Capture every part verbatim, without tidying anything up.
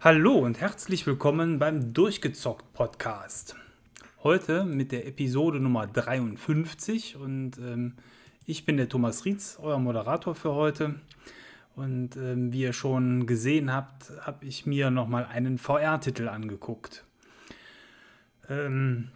Hallo und herzlich willkommen beim Durchgezockt Podcast. Heute mit der Episode Nummer dreiundfünfzig und ähm, ich bin der Thomas Rietz, euer Moderator für heute. Und ähm, wie ihr schon gesehen habt, habe ich mir nochmal einen V R-Titel angeguckt. Ähm,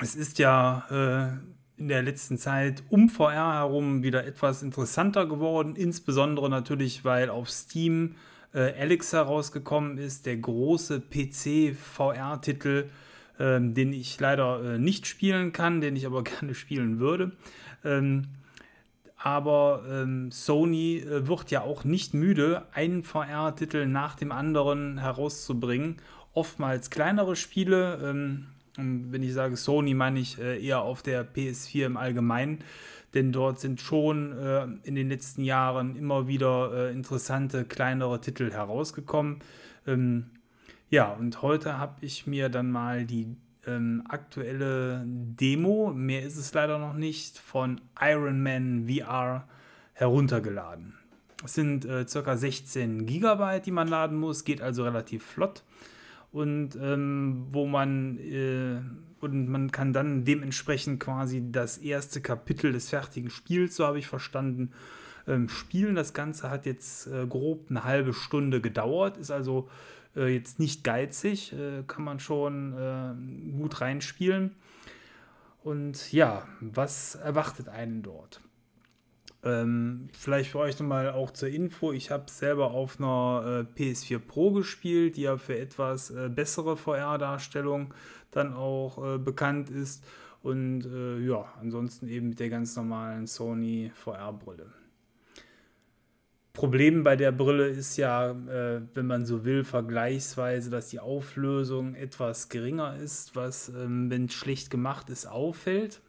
es ist ja äh, in der letzten Zeit um V R herum wieder etwas interessanter geworden, insbesondere natürlich, weil auf Steam äh, Alex herausgekommen ist, der große P C-V R-Titel, äh, den ich leider äh, nicht spielen kann, den ich aber gerne spielen würde. Ähm, Aber ähm, Sony äh, wird ja auch nicht müde, einen V R-Titel nach dem anderen herauszubringen. Oftmals kleinere Spiele. Ähm, und wenn ich sage Sony, meine ich äh, eher auf der P S vier im Allgemeinen. Denn dort sind schon äh, in den letzten Jahren immer wieder äh, interessante, kleinere Titel herausgekommen. Ähm, ja, und heute habe ich mir dann mal die Ähm, aktuelle Demo, mehr ist es leider noch nicht, von Iron Man V R heruntergeladen. Es sind äh, ca. sechzehn Gigabyte, die man laden muss, geht also relativ flott. Und ähm, wo man äh, und man kann dann dementsprechend quasi das erste Kapitel des fertigen Spiels, so habe ich verstanden, ähm, spielen. Das Ganze hat jetzt äh, grob eine halbe Stunde gedauert, ist also jetzt nicht geizig, kann man schon gut reinspielen. Und ja, was erwartet einen dort? Vielleicht für euch nochmal auch zur Info, ich habe es selber auf einer P S vier Pro gespielt, die ja für etwas bessere V R-Darstellung dann auch bekannt ist. Und ja, ansonsten eben mit der ganz normalen Sony V R-Brille. Problem bei der Brille ist ja, äh, wenn man so will, vergleichsweise, dass die Auflösung etwas geringer ist, was, ähm, wenn es schlecht gemacht ist, auffällt.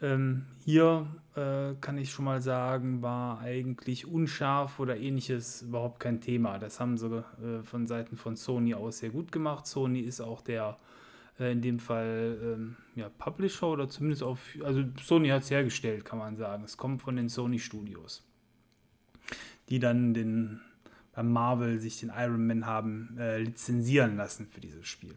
Ähm, hier äh, kann ich schon mal sagen, war eigentlich unscharf oder ähnliches überhaupt kein Thema. Das haben sie äh, von Seiten von Sony aus sehr gut gemacht. Sony ist auch der, äh, in dem Fall, ähm, ja, Publisher oder zumindest auf, also Sony hat es hergestellt, kann man sagen. Es kommt von den Sony Studios, die dann den, beim Marvel sich den Iron Man haben äh, lizenzieren lassen für dieses Spiel.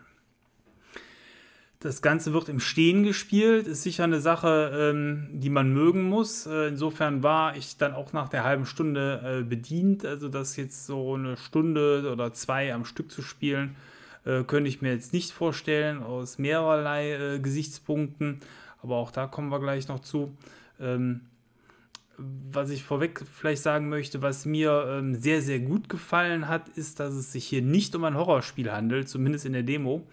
Das Ganze wird im Stehen gespielt, ist sicher eine Sache, ähm, die man mögen muss. Äh, insofern war ich dann auch nach der halben Stunde äh, bedient, also das jetzt so eine Stunde oder zwei am Stück zu spielen, äh, könnte ich mir jetzt nicht vorstellen, aus mehrerlei äh, Gesichtspunkten, aber auch da kommen wir gleich noch zu. Ähm, Was ich vorweg vielleicht sagen möchte, was mir ähm, sehr, sehr gut gefallen hat, ist, dass es sich hier nicht um ein Horrorspiel handelt, zumindest in der Demo,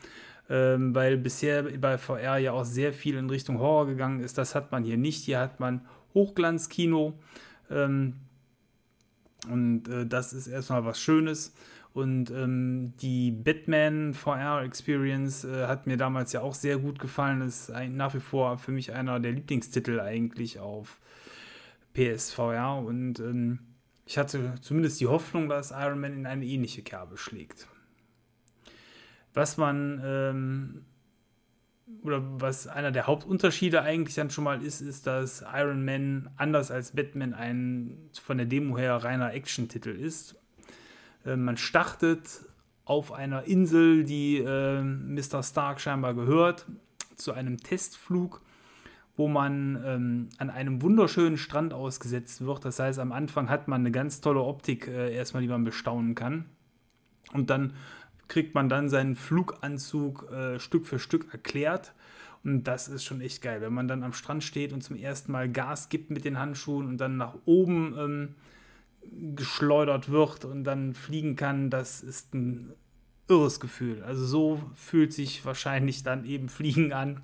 ähm, weil bisher bei V R ja auch sehr viel in Richtung Horror gegangen ist. Das hat man hier nicht. Hier hat man Hochglanzkino ähm, und äh, das ist erstmal was Schönes. Und ähm, die Batman V R Experience äh, hat mir damals ja auch sehr gut gefallen. Das ist ein, nach wie vor für mich einer der Lieblingstitel eigentlich auf P S V R und ähm, ich hatte zumindest die Hoffnung, dass Iron Man in eine ähnliche Kerbe schlägt. Was man ähm, oder was einer der Hauptunterschiede eigentlich dann schon mal ist, ist, dass Iron Man anders als Batman ein von der Demo her reiner Action-Titel ist. Äh, man startet auf einer Insel, die äh, Mister Stark scheinbar gehört, zu einem Testflug, wo man ähm, an einem wunderschönen Strand ausgesetzt wird. Das heißt, am Anfang hat man eine ganz tolle Optik äh, erstmal, die man bestaunen kann. Und dann kriegt man dann seinen Fluganzug äh, Stück für Stück erklärt. Und das ist schon echt geil, wenn man dann am Strand steht und zum ersten Mal Gas gibt mit den Handschuhen und dann nach oben ähm, geschleudert wird und dann fliegen kann. Das ist ein irres Gefühl. Also so fühlt sich wahrscheinlich dann eben Fliegen an.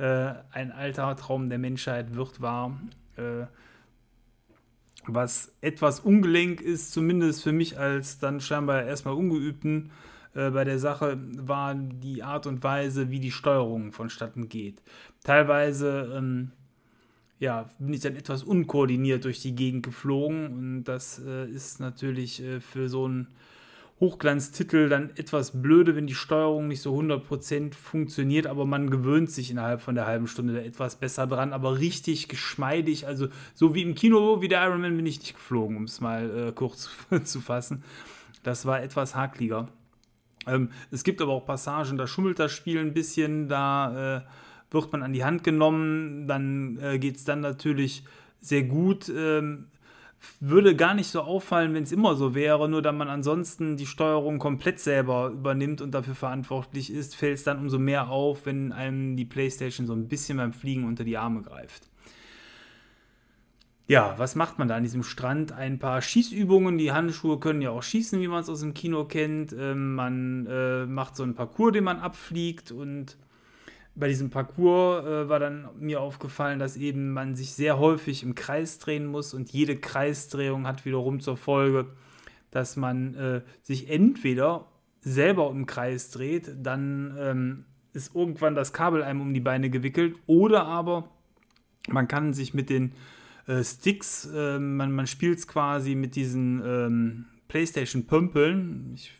Ein alter Traum der Menschheit wird wahr, was etwas ungelenk ist, zumindest für mich als dann scheinbar erstmal Ungeübten bei der Sache, war die Art und Weise, wie die Steuerung vonstatten geht. Teilweise ähm, ja, bin ich dann etwas unkoordiniert durch die Gegend geflogen und das äh, ist natürlich äh, für so ein Hochglanztitel dann etwas blöde, wenn die Steuerung nicht so hundert Prozent funktioniert, aber man gewöhnt sich innerhalb von der halben Stunde etwas besser dran, aber richtig geschmeidig, also so wie im Kino, wie der Iron Man bin ich nicht geflogen, um es mal äh, kurz zu fassen. Das war etwas hakliger. Ähm, es gibt aber auch Passagen, da schummelt das Spiel ein bisschen, da äh, wird man an die Hand genommen, dann äh, geht es dann natürlich sehr gut. Ähm, würde gar nicht so auffallen, wenn es immer so wäre, nur da man ansonsten die Steuerung komplett selber übernimmt und dafür verantwortlich ist, fällt es dann umso mehr auf, wenn einem die PlayStation so ein bisschen beim Fliegen unter die Arme greift. Ja, was macht man da an diesem Strand? Ein paar Schießübungen, die Handschuhe können ja auch schießen, wie man es aus dem Kino kennt. Ähm, man äh, macht so einen Parcours, den man abfliegt, und bei diesem Parcours äh, war dann mir aufgefallen, dass eben man sich sehr häufig im Kreis drehen muss, und jede Kreisdrehung hat wiederum zur Folge, dass man äh, sich entweder selber im Kreis dreht, dann ähm, ist irgendwann das Kabel einem um die Beine gewickelt, oder aber man kann sich mit den Sticks, äh, man, man spielt es quasi mit diesen ähm, PlayStation-Pömpeln, ich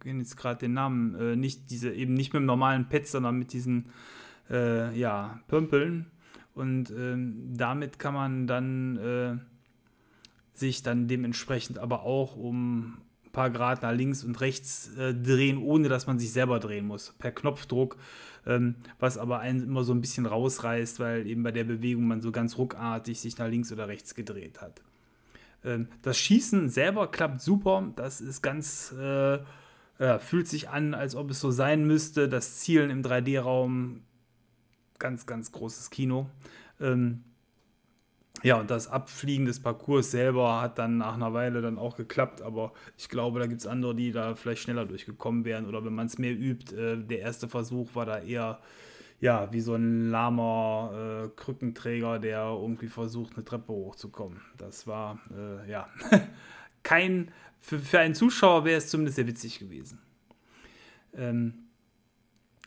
kenne jetzt gerade den Namen, äh, nicht diese, eben nicht mit dem normalen Pad, sondern mit diesen äh, ja, Pömpeln, und ähm, damit kann man dann äh, sich dann dementsprechend aber auch um ein paar Grad nach links und rechts äh, drehen, ohne dass man sich selber drehen muss, per Knopfdruck. Was aber einen immer so ein bisschen rausreißt, weil eben bei der Bewegung man so ganz ruckartig sich nach links oder rechts gedreht hat. Das Schießen selber klappt super, das ist ganz, äh, ja, fühlt sich an, als ob es so sein müsste. Das Zielen im drei D-Raum, ganz, ganz großes Kino. Ähm, ja, und das Abfliegen des Parcours selber hat dann nach einer Weile dann auch geklappt, aber ich glaube, da gibt es andere, die da vielleicht schneller durchgekommen wären, oder wenn man es mehr übt. Äh, der erste Versuch war da eher, ja, wie so ein lahmer äh, Krückenträger, der irgendwie versucht, eine Treppe hochzukommen. Das war, äh, ja, kein, für, für einen Zuschauer wäre es zumindest sehr witzig gewesen. Ähm,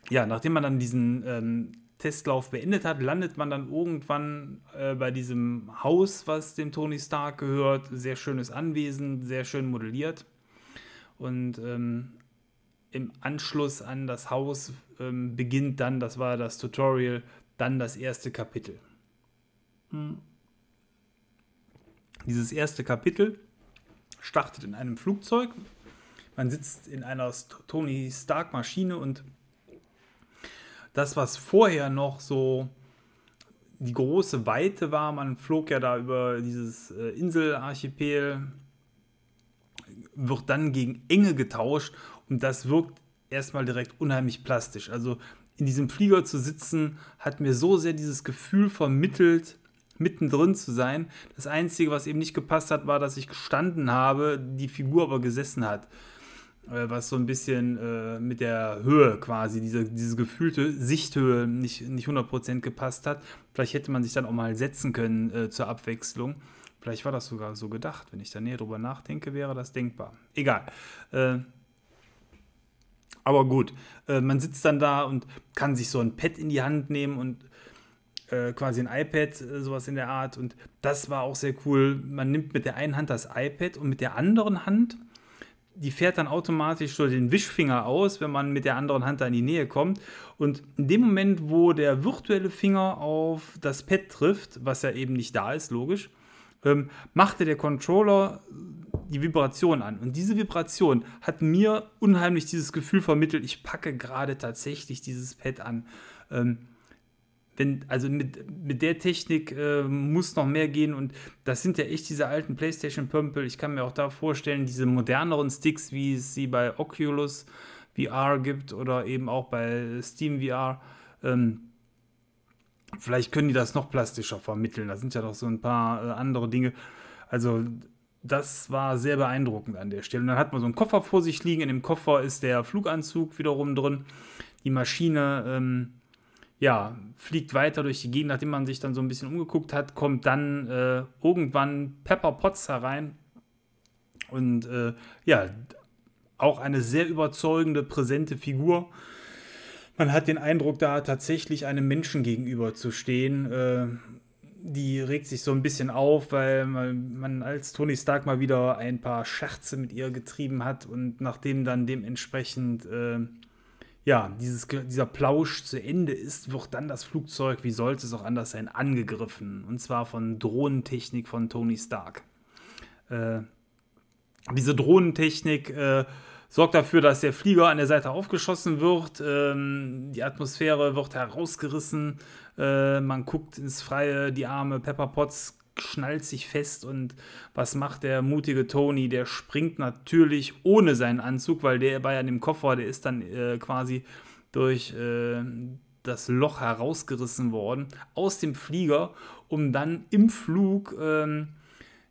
ja, nachdem man dann diesen ähm, Testlauf beendet hat, landet man dann irgendwann äh, bei diesem Haus, was dem Tony Stark gehört. Sehr schönes Anwesen, sehr schön modelliert. Und ähm, im Anschluss an das Haus ähm, beginnt dann, das war das Tutorial, dann das erste Kapitel. Hm. Dieses erste Kapitel startet in einem Flugzeug. Man sitzt in einer Tony Stark Maschine, und das, was vorher noch so die große Weite war, man flog ja da über dieses Inselarchipel, wird dann gegen Enge getauscht, und das wirkt erstmal direkt unheimlich plastisch. Also in diesem Flieger zu sitzen, hat mir so sehr dieses Gefühl vermittelt, mittendrin zu sein. Das Einzige, was eben nicht gepasst hat, war, dass ich gestanden habe, die Figur aber gesessen hat. Was so ein bisschen äh, mit der Höhe quasi, diese, diese gefühlte Sichthöhe nicht, nicht hundert Prozent gepasst hat. Vielleicht hätte man sich dann auch mal setzen können äh, zur Abwechslung. Vielleicht war das sogar so gedacht. Wenn ich da näher drüber nachdenke, wäre das denkbar. Egal. Äh, aber gut, äh, man sitzt dann da und kann sich so ein Pad in die Hand nehmen und äh, quasi ein iPad, äh, sowas in der Art. Und das war auch sehr cool. Man nimmt mit der einen Hand das iPad und mit der anderen Hand, die fährt dann automatisch so den Wischfinger aus, wenn man mit der anderen Hand da in die Nähe kommt. Und in dem Moment, wo der virtuelle Finger auf das Pad trifft, was ja eben nicht da ist, logisch, ähm, machte der Controller die Vibration an. Und diese Vibration hat mir unheimlich dieses Gefühl vermittelt, ich packe gerade tatsächlich dieses Pad an. Ähm, wenn, also mit, mit der Technik äh, muss noch mehr gehen, und das sind ja echt diese alten PlayStation-Pömpel. Ich kann mir auch da vorstellen, diese moderneren Sticks, wie es sie bei Oculus V R gibt oder eben auch bei Steam V R, ähm, vielleicht können die das noch plastischer vermitteln. Da sind ja noch so ein paar äh, andere Dinge. Also das war sehr beeindruckend an der Stelle. Und dann hat man so einen Koffer vor sich liegen. In dem Koffer ist der Fluganzug wiederum drin, die Maschine, ähm, ja, fliegt weiter durch die Gegend. Nachdem man sich dann so ein bisschen umgeguckt hat, kommt dann äh, irgendwann Pepper Potts herein. Und äh, ja, auch eine sehr überzeugende, präsente Figur. Man hat den Eindruck, da tatsächlich einem Menschen gegenüber zu stehen. Äh, die regt sich so ein bisschen auf, weil man als Tony Stark mal wieder ein paar Scherze mit ihr getrieben hat. Und nachdem dann dementsprechend Äh, ja, dieses, dieser Plausch zu Ende ist, wird dann das Flugzeug, wie sollte es auch anders sein, angegriffen. Und zwar von Drohnentechnik von Tony Stark. Äh, diese Drohnentechnik äh, sorgt dafür, dass der Flieger an der Seite aufgeschossen wird, ähm, die Atmosphäre wird herausgerissen, äh, man guckt ins Freie, die arme Pepper Potts schnallt sich fest und was macht der mutige Tony? Der springt natürlich ohne seinen Anzug, weil der bei an dem Koffer, der ist dann äh, quasi durch äh, das Loch herausgerissen worden aus dem Flieger, um dann im Flug äh,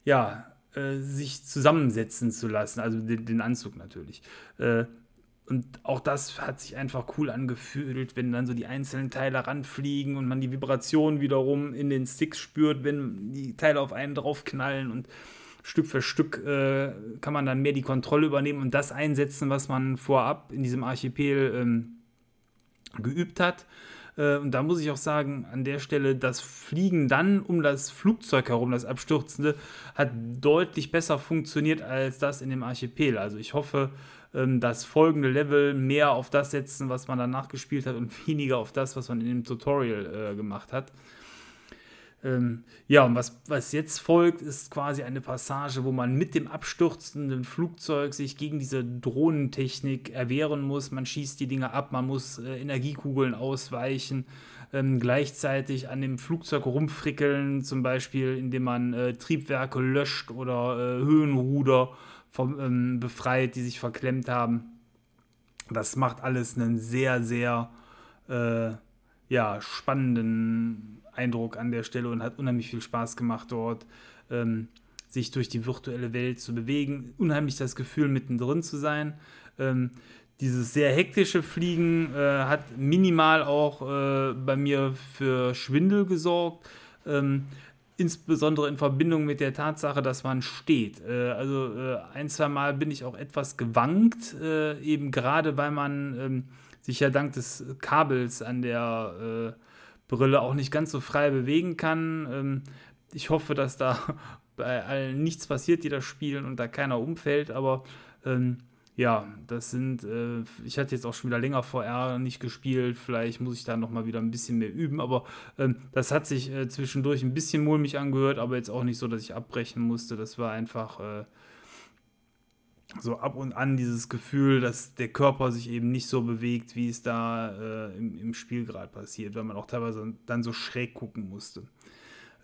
ja, äh, sich zusammensetzen zu lassen, also den, den Anzug natürlich. Äh, Und auch das hat sich einfach cool angefühlt, wenn dann so die einzelnen Teile ranfliegen und man die Vibrationen wiederum in den Sticks spürt, wenn die Teile auf einen draufknallen und Stück für Stück äh, kann man dann mehr die Kontrolle übernehmen und das einsetzen, was man vorab in diesem Archipel ähm, geübt hat. Äh, und da muss ich auch sagen, an der Stelle, das Fliegen dann um das Flugzeug herum, das Abstürzende, hat deutlich besser funktioniert als das in dem Archipel. Also ich hoffe, das folgende Level mehr auf das setzen, was man danach gespielt hat und weniger auf das, was man in dem Tutorial äh, gemacht hat. Ähm, ja, und was, was jetzt folgt, ist quasi eine Passage, wo man mit dem abstürzenden Flugzeug sich gegen diese Drohnentechnik erwehren muss. Man schießt die Dinger ab, man muss äh, Energiekugeln ausweichen, ähm, gleichzeitig an dem Flugzeug rumfrickeln, zum Beispiel, indem man äh, Triebwerke löscht oder äh, Höhenruder Vom, ähm, befreit, die sich verklemmt haben. Das macht alles einen sehr, sehr äh, ja, spannenden Eindruck an der Stelle und hat unheimlich viel Spaß gemacht dort, ähm, sich durch die virtuelle Welt zu bewegen. Unheimlich das Gefühl, mittendrin zu sein. Ähm, dieses sehr hektische Fliegen äh, hat minimal auch äh, bei mir für Schwindel gesorgt. Ähm, Insbesondere in Verbindung mit der Tatsache, dass man steht. Also ein, zwei Mal bin ich auch etwas gewankt, eben gerade weil man sich ja dank des Kabels an der Brille auch nicht ganz so frei bewegen kann. Ich hoffe, dass da bei allen nichts passiert, die das spielen und da keiner umfällt, aber ja, das sind, ich hatte jetzt auch schon wieder länger V R nicht gespielt, vielleicht muss ich da nochmal wieder ein bisschen mehr üben, aber das hat sich zwischendurch ein bisschen mulmig angehört, aber jetzt auch nicht so, dass ich abbrechen musste, das war einfach so ab und an dieses Gefühl, dass der Körper sich eben nicht so bewegt, wie es da im Spiel gerade passiert, weil man auch teilweise dann so schräg gucken musste.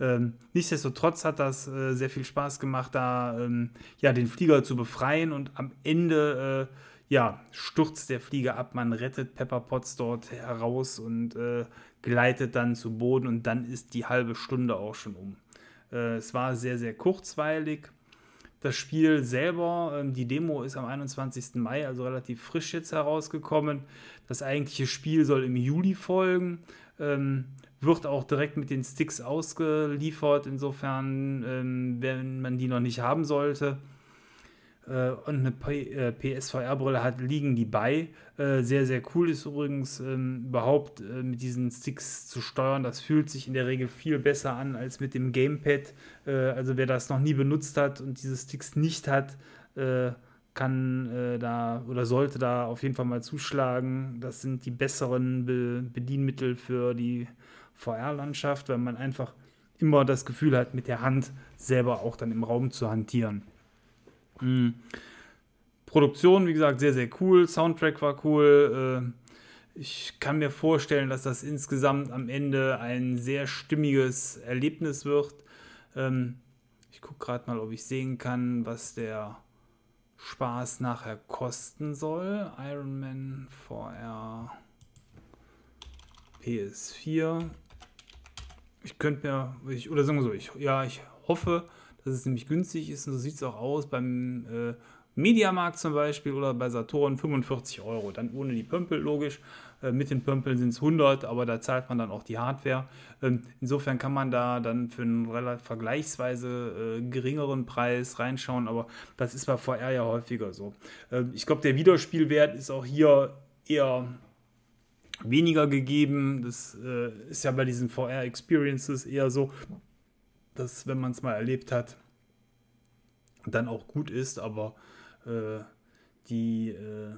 Ähm, nichtsdestotrotz hat das äh, sehr viel Spaß gemacht, da ähm, ja, den Flieger zu befreien und am Ende äh, ja, stürzt der Flieger ab, man rettet Pepper Potts dort heraus und äh, gleitet dann zu Boden und dann ist die halbe Stunde auch schon um. Äh, es war sehr, sehr kurzweilig. Das Spiel selber, äh, die Demo ist am einundzwanzigsten Mai, also relativ frisch jetzt herausgekommen. Das eigentliche Spiel soll im Juli folgen. Ähm, wird auch direkt mit den Sticks ausgeliefert, insofern, ähm, wenn man die noch nicht haben sollte. Äh, und eine P- äh, P S V R-Brille hat, liegen die bei. Äh, sehr, sehr cool ist übrigens, ähm, überhaupt äh, mit diesen Sticks zu steuern. Das fühlt sich in der Regel viel besser an als mit dem Gamepad. Äh, also wer das noch nie benutzt hat und diese Sticks nicht hat, äh, kann äh, da oder sollte da auf jeden Fall mal zuschlagen. Das sind die besseren Be- Bedienmittel für die V R-Landschaft, weil man einfach immer das Gefühl hat, mit der Hand selber auch dann im Raum zu hantieren. Mhm. Produktion, wie gesagt, sehr, sehr cool. Soundtrack war cool. Äh, ich kann mir vorstellen, dass das insgesamt am Ende ein sehr stimmiges Erlebnis wird. Ähm, ich gucke gerade mal, ob ich sehen kann, was der Spaß nachher kosten soll. Iron Man V R P S vier. Ich könnte mir, ich, oder sagen wir so, ich, ja, ich hoffe, dass es nämlich günstig ist und so sieht es auch aus beim äh, Mediamarkt zum Beispiel oder bei Saturn fünfundvierzig Euro. Dann ohne die Pömpel, logisch. Äh, mit den Pömpeln sind es hundert, aber da zahlt man dann auch die Hardware. Ähm, insofern kann man da dann für einen relativ vergleichsweise äh, geringeren Preis reinschauen, aber das ist bei V R ja häufiger so. Ähm, ich glaube, der Wiederspielwert ist auch hier eher weniger gegeben. Das äh, ist ja bei diesen V R-Experiences eher so, dass, wenn man es mal erlebt hat, dann auch gut ist, aber äh, die äh,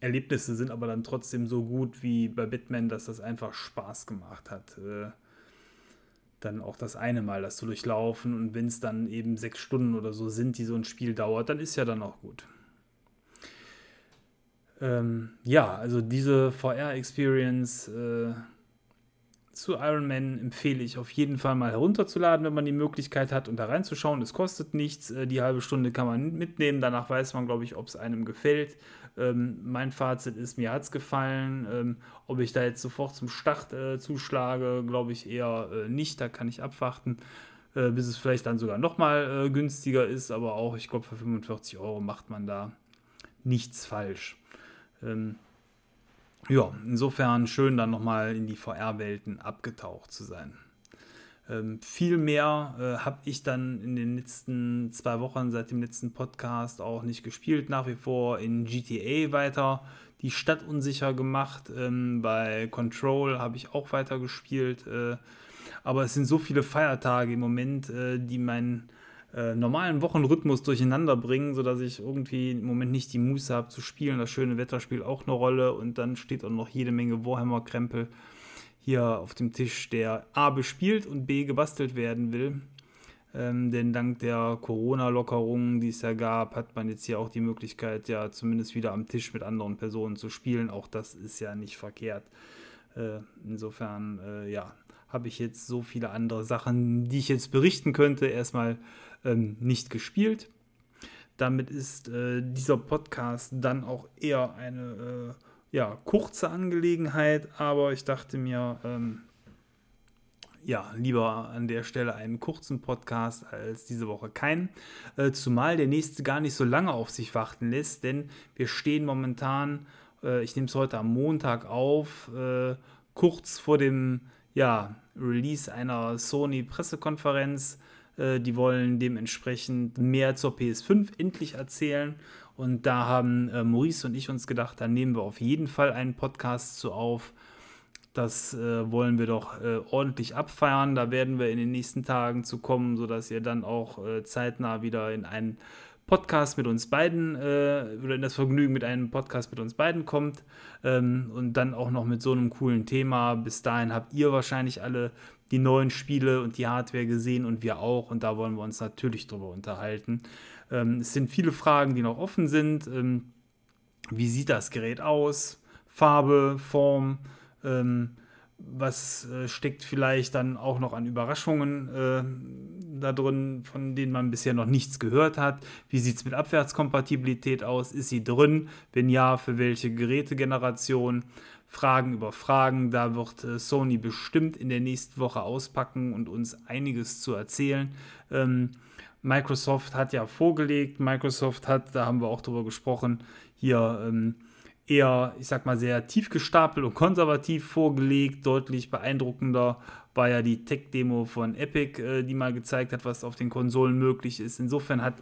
Erlebnisse sind aber dann trotzdem so gut wie bei Batman, dass das einfach Spaß gemacht hat. Äh, dann auch das eine Mal, das zu durchlaufen und wenn es dann eben sechs Stunden oder so sind, die so ein Spiel dauert, dann ist ja dann auch gut. ähm, ja, also diese V R-Experience äh, zu Iron Man empfehle ich auf jeden Fall mal herunterzuladen, wenn man die Möglichkeit hat und da reinzuschauen. Es kostet nichts, die halbe Stunde kann man mitnehmen, danach weiß man, glaube ich, ob es einem gefällt. Ähm, mein Fazit ist, mir hat es gefallen. Ähm, ob ich da jetzt sofort zum Start äh, zuschlage, glaube ich eher äh, nicht, da kann ich abwarten, äh, bis es vielleicht dann sogar nochmal äh, günstiger ist, aber auch, ich glaube, für fünfundvierzig Euro macht man da nichts falsch. Ähm, Ja, insofern schön, dann nochmal in die V R-Welten abgetaucht zu sein. Ähm, viel mehr äh, habe ich dann in den letzten zwei Wochen seit dem letzten Podcast auch nicht gespielt. Nach wie vor in G T A weiter die Stadt unsicher gemacht. Ähm, bei Control habe ich auch weiter gespielt. Äh, aber es sind so viele Feiertage im Moment, äh, die meinen äh, normalen Wochenrhythmus durcheinander bringen, sodass ich irgendwie im Moment nicht die Muße habe zu spielen. Das schöne Wetter spielt auch eine Rolle und dann steht auch noch jede Menge Warhammer-Krempel hier auf dem Tisch, der A bespielt und B gebastelt werden will. Ähm, denn dank der Corona-Lockerungen, die es ja gab, hat man jetzt hier auch die Möglichkeit, ja zumindest wieder am Tisch mit anderen Personen zu spielen. Auch das ist ja nicht verkehrt. Äh, insofern, äh, ja, habe ich jetzt so viele andere Sachen, die ich jetzt berichten könnte, erstmal ähm, nicht gespielt. Damit ist äh, dieser Podcast dann auch eher eine äh, ja, kurze Angelegenheit, aber ich dachte mir, ähm, ja, lieber an der Stelle einen kurzen Podcast als diese Woche keinen, äh, zumal der nächste gar nicht so lange auf sich warten lässt, denn wir stehen momentan, äh, ich nehme es heute am Montag auf, äh, kurz vor dem ja, Release einer Sony-Pressekonferenz. Äh, die wollen dementsprechend mehr zur P S fünf endlich erzählen. Und da haben äh, Maurice und ich uns gedacht, dann nehmen wir auf jeden Fall einen Podcast zu auf. Das äh, wollen wir doch äh, ordentlich abfeiern. Da werden wir in den nächsten Tagen zu kommen, sodass ihr dann auch äh, zeitnah wieder in einen Podcast mit uns beiden äh, oder in das Vergnügen mit einem Podcast mit uns beiden kommt ähm, und dann auch noch mit so einem coolen Thema. Bis dahin habt ihr wahrscheinlich alle die neuen Spiele und die Hardware gesehen und wir auch und da wollen wir uns natürlich drüber unterhalten. Ähm, es sind viele Fragen, die noch offen sind. Ähm, wie sieht das Gerät aus? Farbe, Form, ähm, was äh, steckt vielleicht dann auch noch an Überraschungen äh, da drin, von denen man bisher noch nichts gehört hat? Wie sieht es mit Abwärtskompatibilität aus? Ist sie drin? Wenn ja, für welche Gerätegeneration? Fragen über Fragen. Da wird äh, Sony bestimmt in der nächsten Woche auspacken und uns einiges zu erzählen. Ähm, Microsoft hat ja vorgelegt. Microsoft hat, da haben wir auch drüber gesprochen, hier ähm, eher, ich sag mal, sehr tief gestapelt und konservativ vorgelegt. Deutlich beeindruckender war ja die Tech-Demo von Epic, äh, die mal gezeigt hat, was auf den Konsolen möglich ist. Insofern hat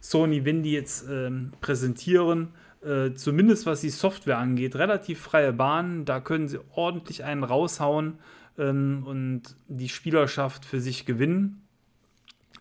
Sony, wenn die jetzt ähm, präsentieren, äh, zumindest was die Software angeht, relativ freie Bahn. Da können sie ordentlich einen raushauen ähm, und die Spielerschaft für sich gewinnen.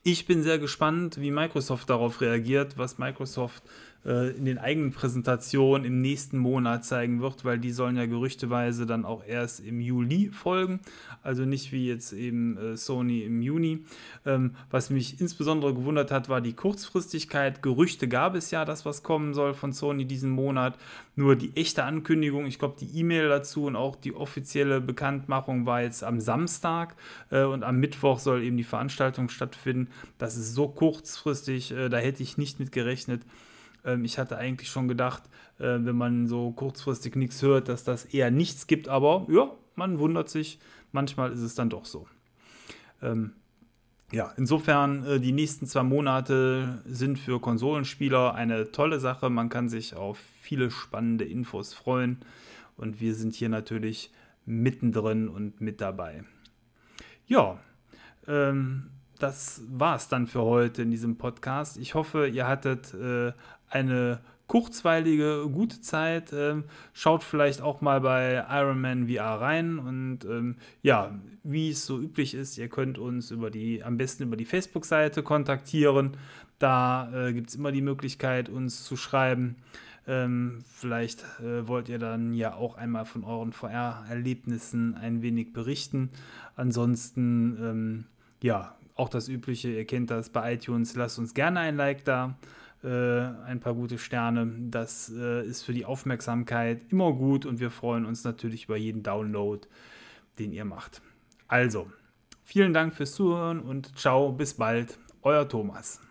Ich bin sehr gespannt, wie Microsoft darauf reagiert, was Microsoft äh, in den eigenen Präsentationen im nächsten Monat zeigen wird, weil die sollen ja gerüchteweise dann auch erst im Juli folgen, also nicht wie jetzt eben äh, Sony im Juni. Ähm, was mich insbesondere gewundert hat, war die Kurzfristigkeit. Gerüchte gab es ja, das was kommen soll von Sony diesen Monat, nur die echte Ankündigung, ich glaube die E-Mail dazu und auch die offizielle Bekanntmachung war jetzt am Samstag äh, und am Mittwoch soll eben die Veranstaltung stattfinden. Das ist so kurzfristig, da hätte ich nicht mit gerechnet. Ich hatte eigentlich schon gedacht, wenn man so kurzfristig nichts hört, dass das eher nichts gibt. Aber ja, man wundert sich, manchmal ist es dann doch so. Ja, insofern, die nächsten zwei Monate sind für Konsolenspieler eine tolle Sache. Man kann sich auf viele spannende Infos freuen. Und wir sind hier natürlich mittendrin und mit dabei. Ja, ähm... das war's dann für heute in diesem Podcast. Ich hoffe, ihr hattet äh, eine kurzweilige, gute Zeit. Ähm, schaut vielleicht auch mal bei Iron Man V R rein. Und ähm, ja, wie es so üblich ist, ihr könnt uns über die, am besten über die Facebook-Seite kontaktieren. Da äh, gibt es immer die Möglichkeit, uns zu schreiben. Ähm, vielleicht äh, wollt ihr dann ja auch einmal von euren V R-Erlebnissen ein wenig berichten. Ansonsten, ähm, ja, auch das Übliche, ihr kennt das bei iTunes, lasst uns gerne ein Like da, äh, ein paar gute Sterne. Das äh, ist für die Aufmerksamkeit immer gut und wir freuen uns natürlich über jeden Download, den ihr macht. Also, vielen Dank fürs Zuhören und ciao, bis bald, euer Thomas.